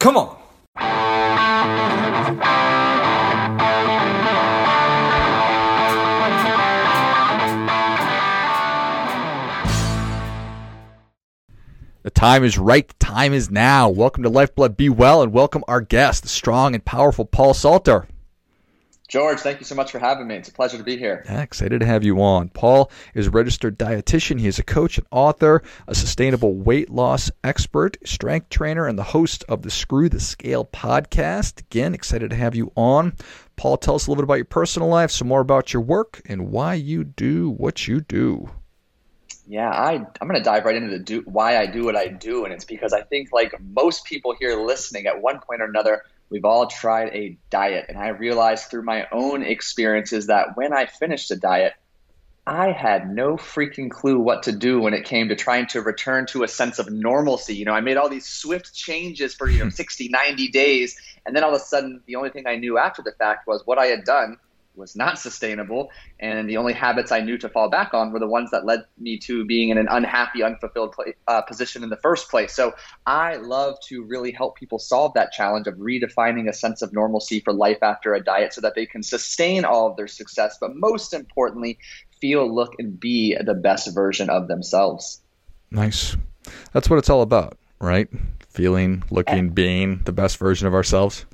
Come on. The time is right. The time is now. Welcome to Lifeblood. Be well and welcome our guest, the strong and powerful Paul Salter. George, thank you so much for having me. It's a pleasure to be here. Yeah, excited to have you on. Paul is a registered dietitian. He is a coach and author, a sustainable weight loss expert, strength trainer, and the host of the Screw the Scale podcast. Again, excited to have you on. Paul, tell us a little bit about your personal life, some more about your work, and why you do what you do. Yeah, I'm going to dive right into why I do what I do, and it's because I think like most people here listening at one point or another, we've all tried a diet, and I realized through my own experiences that when I finished a diet, I had no freaking clue what to do when it came to trying to return to a sense of normalcy. You know, I made all these swift changes for, 60, 90 days, and then all of a sudden, the only thing I knew after the fact was what I had done was not sustainable, and the only habits I knew to fall back on were the ones that led me to being in an unhappy, unfulfilled position in the first place. So I love to really help people solve that challenge of redefining a sense of normalcy for life after a diet so that they can sustain all of their success, but most importantly, feel, look, and be the best version of themselves. Nice. That's what it's all about, right? Feeling, looking, being the best version of ourselves.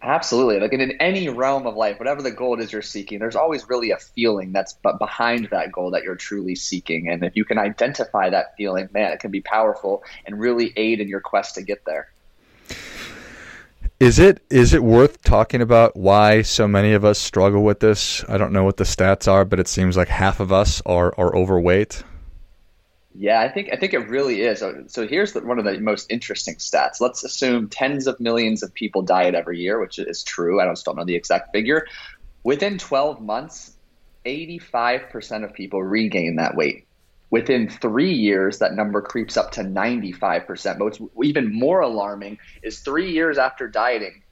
Absolutely. Like in any realm of life, whatever the goal is you're seeking, there's always really a feeling that's behind that goal that you're truly seeking. And if you can identify that feeling, man, it can be powerful and really aid in your quest to get there. Is it worth talking about why so many of us struggle with this? I don't know what the stats are, but it seems like half of us are overweight. Yeah, I think it really is. So here's one of the most interesting stats. Let's assume tens of millions of people diet every year, which is true. I don't know the exact figure. Within 12 months, 85% of people regain that weight. Within 3 years, that number creeps up to 95%. But what's even more alarming is 3 years after dieting,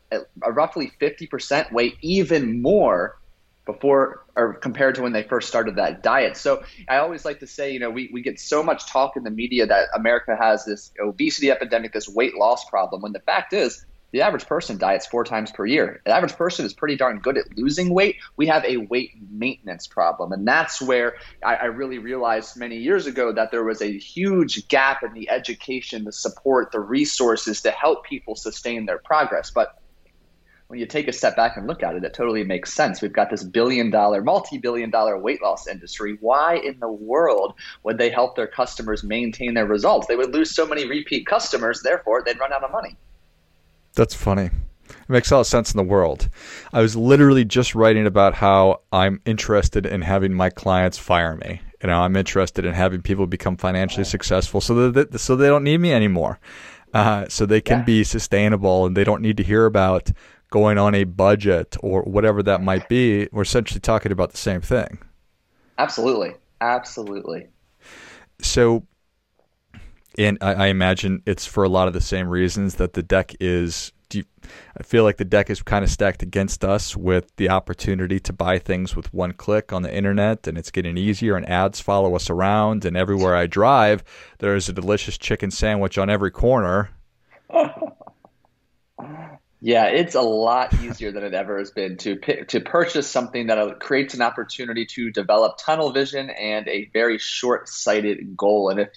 roughly 50% weigh even more before or compared to when they first started that diet. So I always like to say, we get so much talk in the media that America has this obesity epidemic, this weight loss problem, when the fact is the average person diets 4 times per year. The average person is pretty darn good at losing weight. We have a weight maintenance problem. And that's where I really realized many years ago that there was a huge gap in the education, the support, the resources to help people sustain their progress. But when you take a step back and look at it, it totally makes sense. We've got this multi-billion dollar weight loss industry. Why in the world would they help their customers maintain their results? They would lose so many repeat customers, therefore they'd run out of money. That's funny. It makes all the sense in the world. I was literally just writing about how I'm interested in having my clients fire me. I'm interested in having people become financially successful so they don't need me anymore. So they can be sustainable and they don't need to hear about going on a budget or whatever that might be. We're essentially talking about the same thing. Absolutely. So, and I imagine it's for a lot of the same reasons that the deck is, I feel like the deck is kind of stacked against us with the opportunity to buy things with one click on the internet, and it's getting easier, and ads follow us around, and everywhere I drive, there is a delicious chicken sandwich on every corner. Yeah, it's a lot easier than it ever has been to purchase something that creates an opportunity to develop tunnel vision and a very short-sighted goal. And if,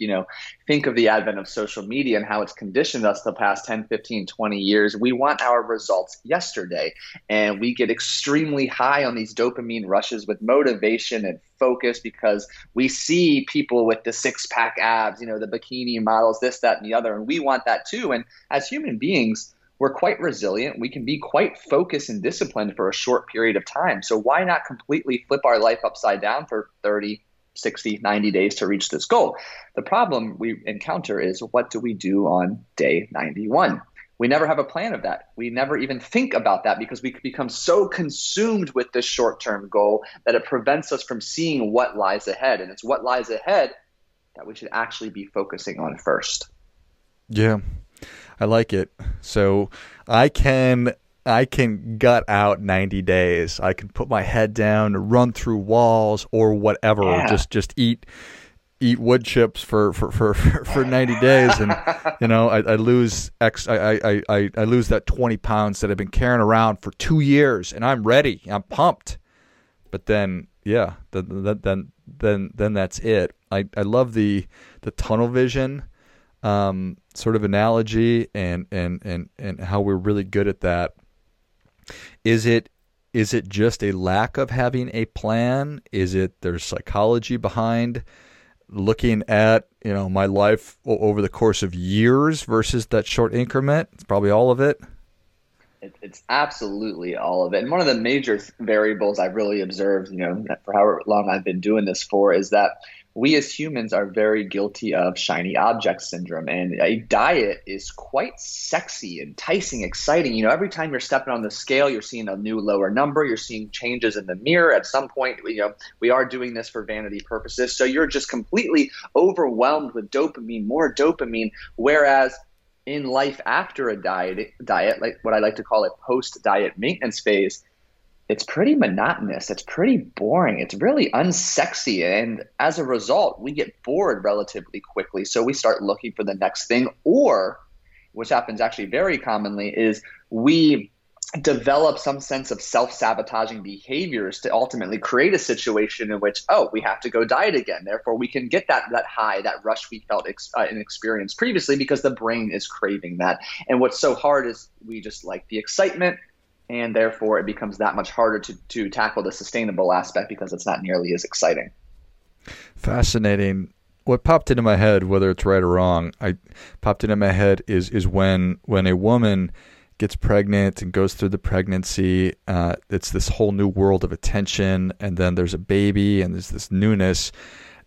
think of the advent of social media and how it's conditioned us the past 10, 15, 20 years, we want our results yesterday. And we get extremely high on these dopamine rushes with motivation and focus because we see people with the 6-pack abs, the bikini models, this, that, and the other. And we want that too. And as human beings, we're quite resilient. We can be quite focused and disciplined for a short period of time. So why not completely flip our life upside down for 30, 60, 90 days to reach this goal? The problem we encounter is, what do we do on day 91? We never have a plan of that. We never even think about that because we become so consumed with this short-term goal that it prevents us from seeing what lies ahead. And it's what lies ahead that we should actually be focusing on first. Yeah. I like it. So I can gut out 90 days. I can put my head down, run through walls or whatever, just eat eat wood chips for 90 days, and you know, I lose that 20 pounds that I've been carrying around for 2 years, and I'm ready, I'm pumped. But then, yeah, then that's it. I love the tunnel vision sort of analogy, and how we're really good at that. Is it just a lack of having a plan? Is it there's psychology behind looking at, you know, my life over the course of years versus that short increment? It's probably all of it. It's absolutely all of it. And one of the major variables I've really observed, you know, for however long I've been doing this for, is that we as humans are very guilty of shiny object syndrome, and a diet is quite sexy, enticing, exciting. You know, every time you're stepping on the scale, you're seeing a new lower number, you're seeing changes in the mirror. At some point, you know, we are doing this for vanity purposes. So you're just completely overwhelmed with dopamine, more dopamine, whereas in life after a diet, like what I like to call a post-diet maintenance phase, it's pretty monotonous. It's pretty boring. It's really unsexy. And as a result, we get bored relatively quickly. So we start looking for the next thing, or, which happens actually very commonly, is we develop some sense of self-sabotaging behaviors to ultimately create a situation in which, oh, we have to go diet again. Therefore, we can get that high, that rush we felt and experienced previously, because the brain is craving that. And what's so hard is we just like the excitement, and therefore it becomes that much harder to tackle the sustainable aspect because it's not nearly as exciting. Fascinating. What popped into my head, whether it's right or wrong, is when a woman gets pregnant and goes through the pregnancy, it's this whole new world of attention, and then there's a baby and there's this newness,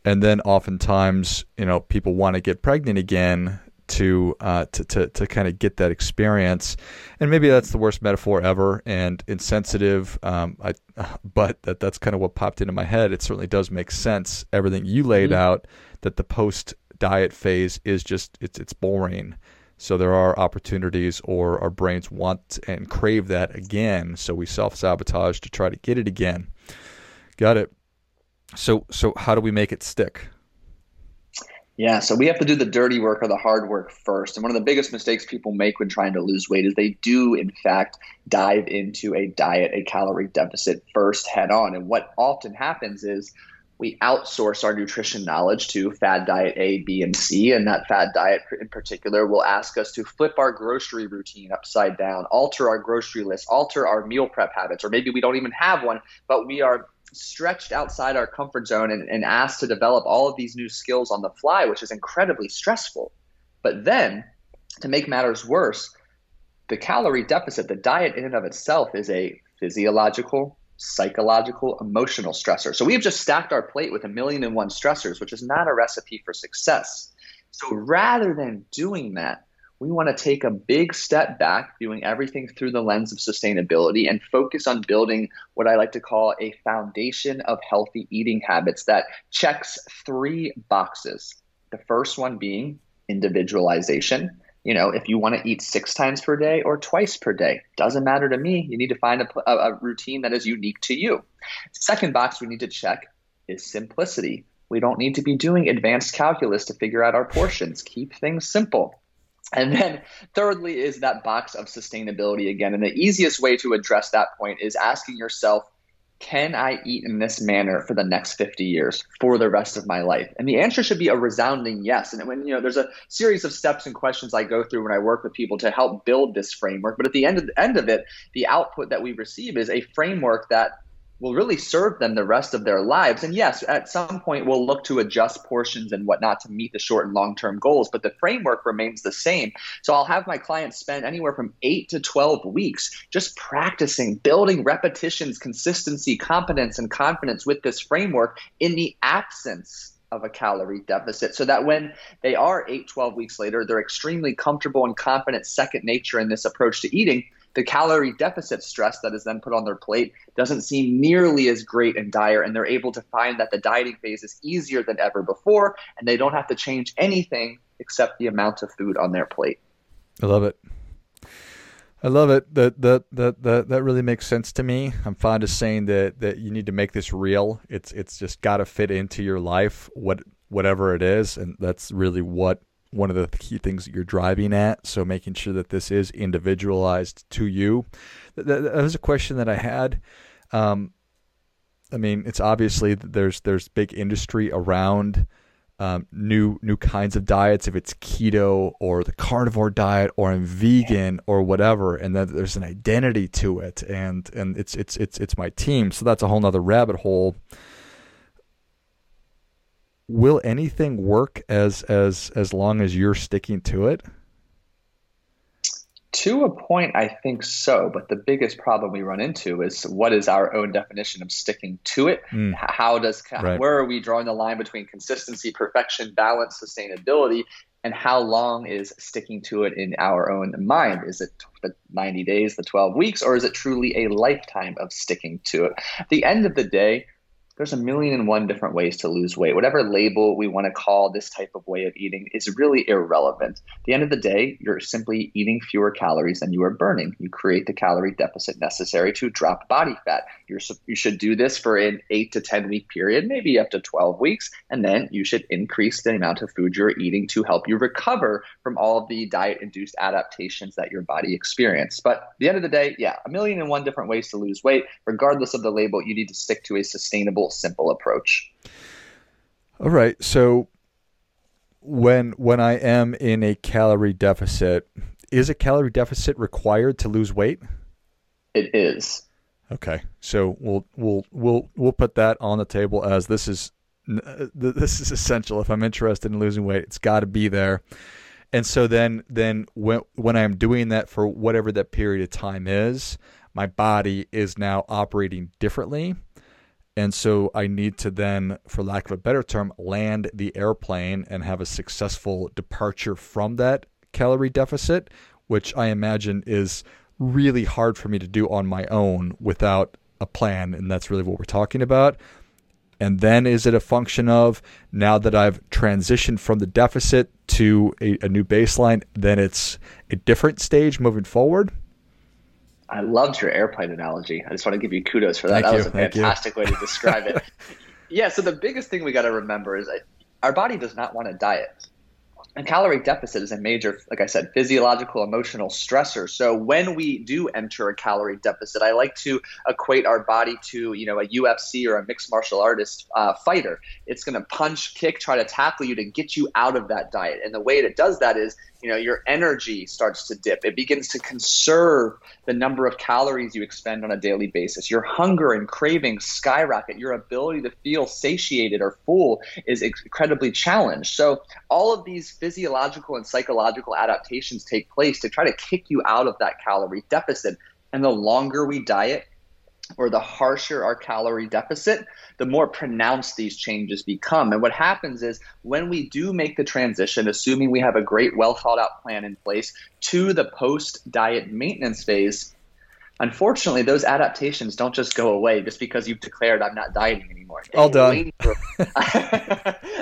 and then oftentimes, you know, people want to get pregnant again to kind of get that experience. And maybe that's the worst metaphor ever and insensitive, but that's kind of what popped into my head. It certainly does make sense, everything you laid out, that the post-diet phase is just, it's boring. So there are opportunities, or our brains want and crave that again, so we self-sabotage to try to get it again. Got it. So how do we make it stick? Yeah, so we have to do the dirty work or the hard work first. And one of the biggest mistakes people make when trying to lose weight is they do, in fact, dive into a diet, a calorie deficit first head on. And what often happens is we outsource our nutrition knowledge to fad diet A, B, and C. And that fad diet in particular will ask us to flip our grocery routine upside down, alter our grocery list, alter our meal prep habits, or maybe we don't even have one, but we are stretched outside our comfort zone and asked to develop all of these new skills on the fly, which is incredibly stressful. But then, to make matters worse, the calorie deficit, the diet in and of itself, is a physiological, psychological, emotional stressor. So we've just stacked our plate with 1,000,001 stressors, which is not a recipe for success. So rather than doing that, we want to take a big step back, viewing everything through the lens of sustainability, and focus on building what I like to call a foundation of healthy eating habits that checks three boxes. The first one being individualization. You know, if you want to eat 6 times per day or twice per day, doesn't matter to me. You need to find a routine that is unique to you. Second box we need to check is simplicity. We don't need to be doing advanced calculus to figure out our portions. Keep things simple. And then thirdly is that box of sustainability again. And the easiest way to address that point is asking yourself, can I eat in this manner for the next 50 years, for the rest of my life? And the answer should be a resounding yes. And when, you know, there's a series of steps and questions I go through when I work with people to help build this framework. But at the end of it, the output that we receive is a framework that will really serve them the rest of their lives. And yes, at some point we'll look to adjust portions and whatnot to meet the short and long-term goals, but the framework remains the same. So I'll have my clients spend anywhere from 8 to 12 weeks just practicing, building repetitions, consistency, competence, and confidence with this framework in the absence of a calorie deficit, so that when they are 8, 12 weeks later, they're extremely comfortable and confident, second nature in this approach to eating. The calorie deficit stress that is then put on their plate doesn't seem nearly as great and dire, and they're able to find that the dieting phase is easier than ever before, and they don't have to change anything except the amount of food on their plate. I love it. I love it. That really makes sense to me. I'm fond of saying that you need to make this real. It's just got to fit into your life. What whatever it is. And that's really what one of the key things that you're driving at. So making sure that this is individualized to you. That was a question that I had. I mean, it's obviously there's big industry around new kinds of diets, if it's keto or the carnivore diet or I'm vegan or whatever, and that there's an identity to it, and it's my team. So that's a whole nother rabbit hole. Will anything work as long as you're sticking to it? To a point, I think so. But the biggest problem we run into is what is our own definition of sticking to it? How does, right. Where are we drawing the line between consistency, perfection, balance, sustainability, and how long is sticking to it in our own mind? Is it the 90 days, the 12 weeks, or is it truly a lifetime of sticking to it? At the end of the day, there's a million and one different ways to lose weight. Whatever label we want to call this type of way of eating is really irrelevant. At the end of the day, you're simply eating fewer calories than you are burning. You create the calorie deficit necessary to drop body fat. You should do this for an 8 to 10 week period, maybe up to 12 weeks, and then you should increase the amount of food you're eating to help you recover from all of the diet-induced adaptations that your body experienced. But at the end of the day, yeah, a million and one different ways to lose weight. Regardless of the label, you need to stick to a sustainable, simple approach. All right. So when I am in a calorie deficit, is a calorie deficit required to lose weight? It is. Okay. So we'll put that on the table as this is essential. If I'm interested in losing weight, it's got to be there. And so then when I'm doing that for whatever that period of time is, my body is now operating differently. And so I need to then, for lack of a better term, land the airplane and have a successful departure from that calorie deficit, which I imagine is really hard for me to do on my own without a plan. And that's really what we're talking about. And then is it a function of now that I've transitioned from the deficit to a new baseline, then it's a different stage moving forward? I loved your airplane analogy. I just want to give you kudos for that. That was a fantastic way to describe it. Yeah, so the biggest thing we got to remember is that our body does not want to diet. A calorie deficit is a major, like I said, physiological, emotional stressor. So when we do enter a calorie deficit, I like to equate our body to, a UFC or a mixed martial artist fighter. It's going to punch, kick, try to tackle you to get you out of that diet. And the way it does that is, your energy starts to dip. It begins to conserve the number of calories you expend on a daily basis. Your hunger and cravings skyrocket. Your ability to feel satiated or full is incredibly challenged. So all of these physiological and psychological adaptations take place to try to kick you out of that calorie deficit. And the longer we diet, or the harsher our calorie deficit, the more pronounced these changes become. And what happens is when we do make the transition, assuming we have a great, well-thought-out plan in place, to the post-diet maintenance phase, unfortunately, those adaptations don't just go away just because you've declared I'm not dieting anymore. All done.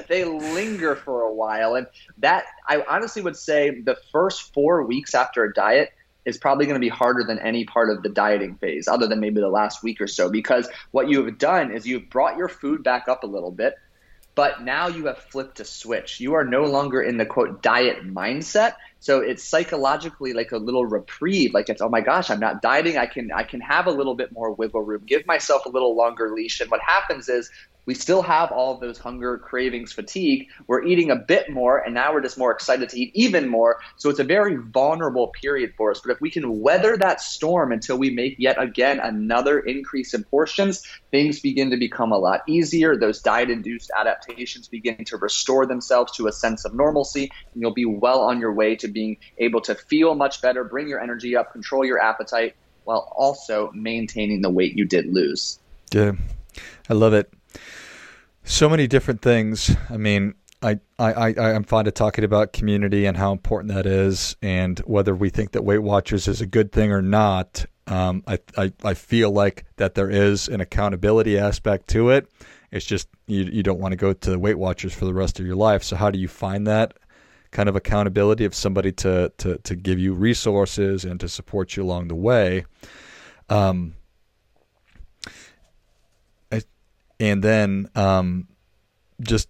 They linger for a while. And that, I honestly would say, the first 4 weeks after a diet is probably going to be harder than any part of the dieting phase, other than maybe the last week or so, because what you have done is you've brought your food back up a little bit, but now you have flipped a switch. You are no longer in the, quote, diet mindset. So it's psychologically like a little reprieve, like it's, oh my gosh, I'm not dieting. I can have a little bit more wiggle room, give myself a little longer leash. And what happens is we still have all of those hunger, cravings, fatigue. We're eating a bit more, and now we're just more excited to eat even more. So it's a very vulnerable period for us. But if we can weather that storm until we make yet again another increase in portions, things begin to become a lot easier. Those diet-induced adaptations begin to restore themselves to a sense of normalcy, and you'll be well on your way to being able to feel much better, bring your energy up, control your appetite, while also maintaining the weight you did lose. Yeah, I love it. So many different things. I mean, I'm fond of talking about community and how important that is, and whether we think that Weight Watchers is a good thing or not. I feel like that there is an accountability aspect to it. It's just you don't want to go to Weight Watchers for the rest of your life. So how do you find that kind of accountability of somebody to give you resources and to support you along the way? And then just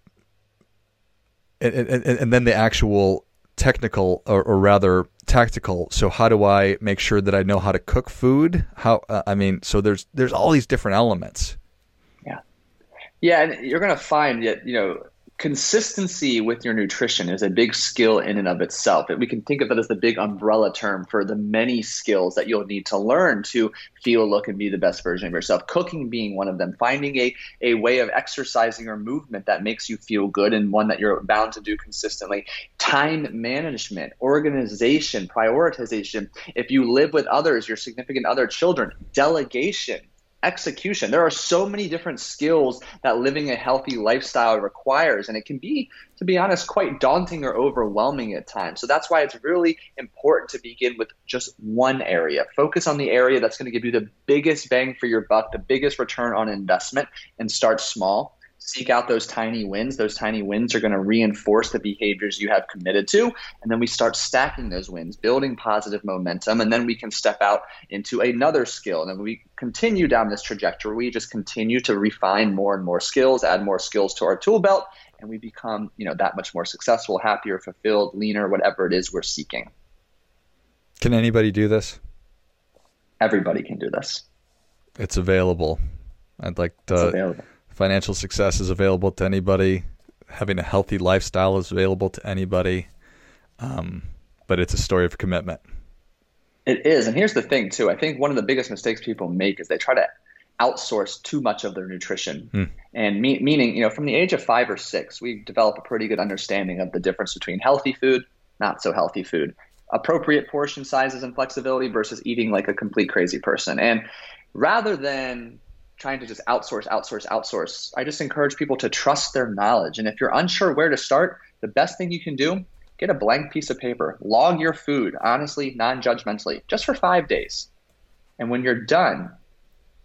and then the actual technical, or rather tactical. So how do I make sure that I know how to cook food? How I mean, so there's all these different elements. Yeah, and you're going to find that, you know, consistency with your nutrition is a big skill in and of itself. We can think of it as the big umbrella term for the many skills that you'll need to learn to feel, look, and be the best version of yourself. Cooking being one of them, finding a way of exercising or movement that makes you feel good and one that you're bound to do consistently. Time management, organization, prioritization. If you live with others, your significant other, children, delegation. Execution. There are so many different skills that living a healthy lifestyle requires, and it can be, to be honest, quite daunting or overwhelming at times. So that's why it's really important to begin with just one area. Focus on the area that's going to give you the biggest bang for your buck, the biggest return on investment, and start small. Seek out those tiny wins. Those tiny wins are going to reinforce the behaviors you have committed to. And then we start stacking those wins, building positive momentum. And then we can step out into another skill. And then we continue down this trajectory. We just continue to refine more and more skills, add more skills to our tool belt. And we become, you know, that much more successful, happier, fulfilled, leaner, whatever it is we're seeking. Can anybody do this? Everybody can do this. It's available. I'd like to... It's available. Financial success is available to anybody. Having a healthy lifestyle is available to anybody. But it's a story of commitment. It is. And here's the thing, too. I think one of the biggest mistakes people make is they try to outsource too much of their nutrition. And meaning, you know, from the age of 5 or 6, we develop a pretty good understanding of the difference between healthy food, not so healthy food, appropriate portion sizes and flexibility versus eating like a complete crazy person. And rather than trying to just outsource, I just encourage people to trust their knowledge. And if you're unsure where to start, the best thing you can do, get a blank piece of paper, log your food, honestly, non-judgmentally, just for 5 days. And when you're done,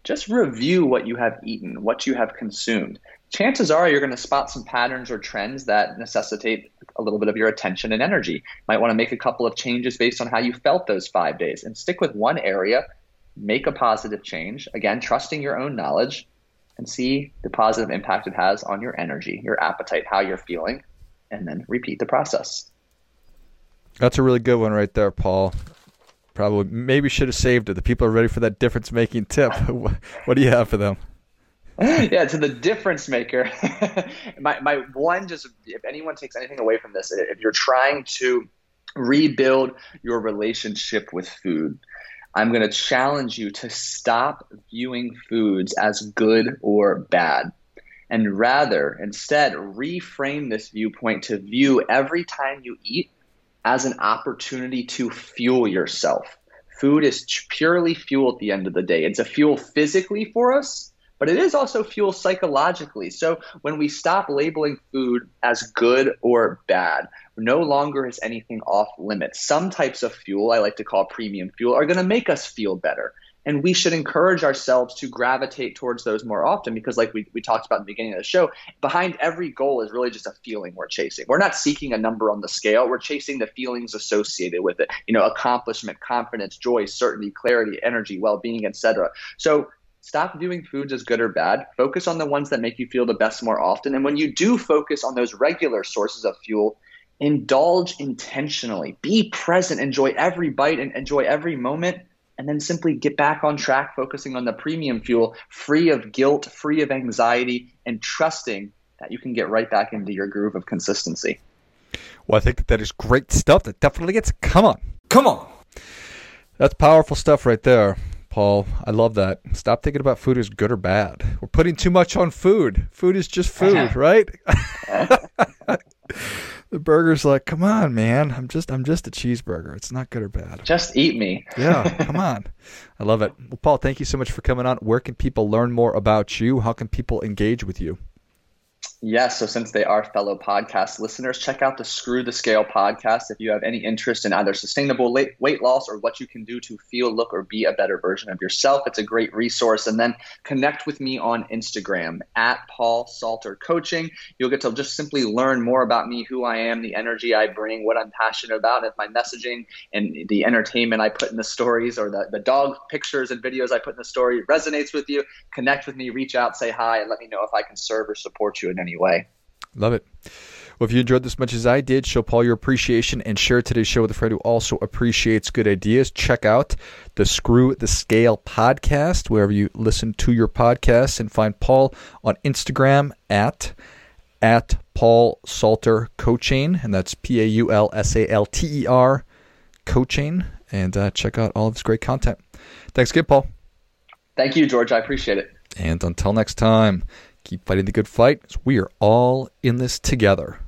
just review what you have eaten, what you have consumed. Chances are you're going to spot some patterns or trends that necessitate a little bit of your attention and energy. Might want to make a couple of changes based on how you felt those 5 days, and stick with one area. Make a positive change, again, trusting your own knowledge, and see the positive impact it has on your energy, your appetite, how you're feeling, and then repeat the process. That's a really good one right there, Paul. Probably, maybe should have saved it. The people are ready for that difference-making tip. What do you have for them? Yeah, to the difference maker, my one, just if anyone takes anything away from this, if you're trying to rebuild your relationship with food, I'm going to challenge you to stop viewing foods as good or bad, and rather instead reframe this viewpoint to view every time you eat as an opportunity to fuel yourself. Food is purely fuel at the end of the day. It's a fuel physically for us, but it is also fuel psychologically. So when we stop labeling food as good or bad, no longer is anything off limits. Some types of fuel, I like to call premium fuel, are going to make us feel better. And we should encourage ourselves to gravitate towards those more often, because like we talked about in the beginning of the show, behind every goal is really just a feeling we're chasing. We're not seeking a number on the scale. We're chasing the feelings associated with it, you know, accomplishment, confidence, joy, certainty, clarity, energy, well-being, etc. So stop viewing foods as good or bad. Focus on the ones that make you feel the best more often. And when you do focus on those regular sources of fuel, indulge intentionally. Be present. Enjoy every bite and enjoy every moment. And then simply get back on track, focusing on the premium fuel, free of guilt, free of anxiety, and trusting that you can get right back into your groove of consistency. Well, I think that is great stuff. That definitely gets – come on. That's powerful stuff right there, Paul. I love that. Stop thinking about food as good or bad. We're putting too much on food. Food is just food, right? The burger's like, come on, man. I'm just a cheeseburger. It's not good or bad. Just eat me. Yeah, come on. I love it. Well, Paul, thank you so much for coming on. Where can people learn more about you? How can people engage with you? Yes. Yeah, so since they are fellow podcast listeners, check out the Screw the Scale podcast if you have any interest in either sustainable weight loss or what you can do to feel, look, or be a better version of yourself. It's a great resource. And then connect with me on Instagram @PaulSalterCoaching. You'll get to just simply learn more about me, who I am, the energy I bring, what I'm passionate about, and my messaging and the entertainment I put in the stories, or the dog pictures and videos I put in the story resonates with you. Connect with me, reach out, say hi, and let me know if I can serve or support you in any way. Love it. Well, if you enjoyed this as much as I did, show Paul your appreciation and share today's show with a friend who also appreciates good ideas. Check out the Screw the Scale podcast, wherever you listen to your podcasts, and find Paul on Instagram at Paul Salter Coaching, and that's Paulsalter Coaching, and check out all of his great content. Thanks again, Paul. Thank you, George. I appreciate it. And until next time, keep fighting the good fight, 'cause we are all in this together.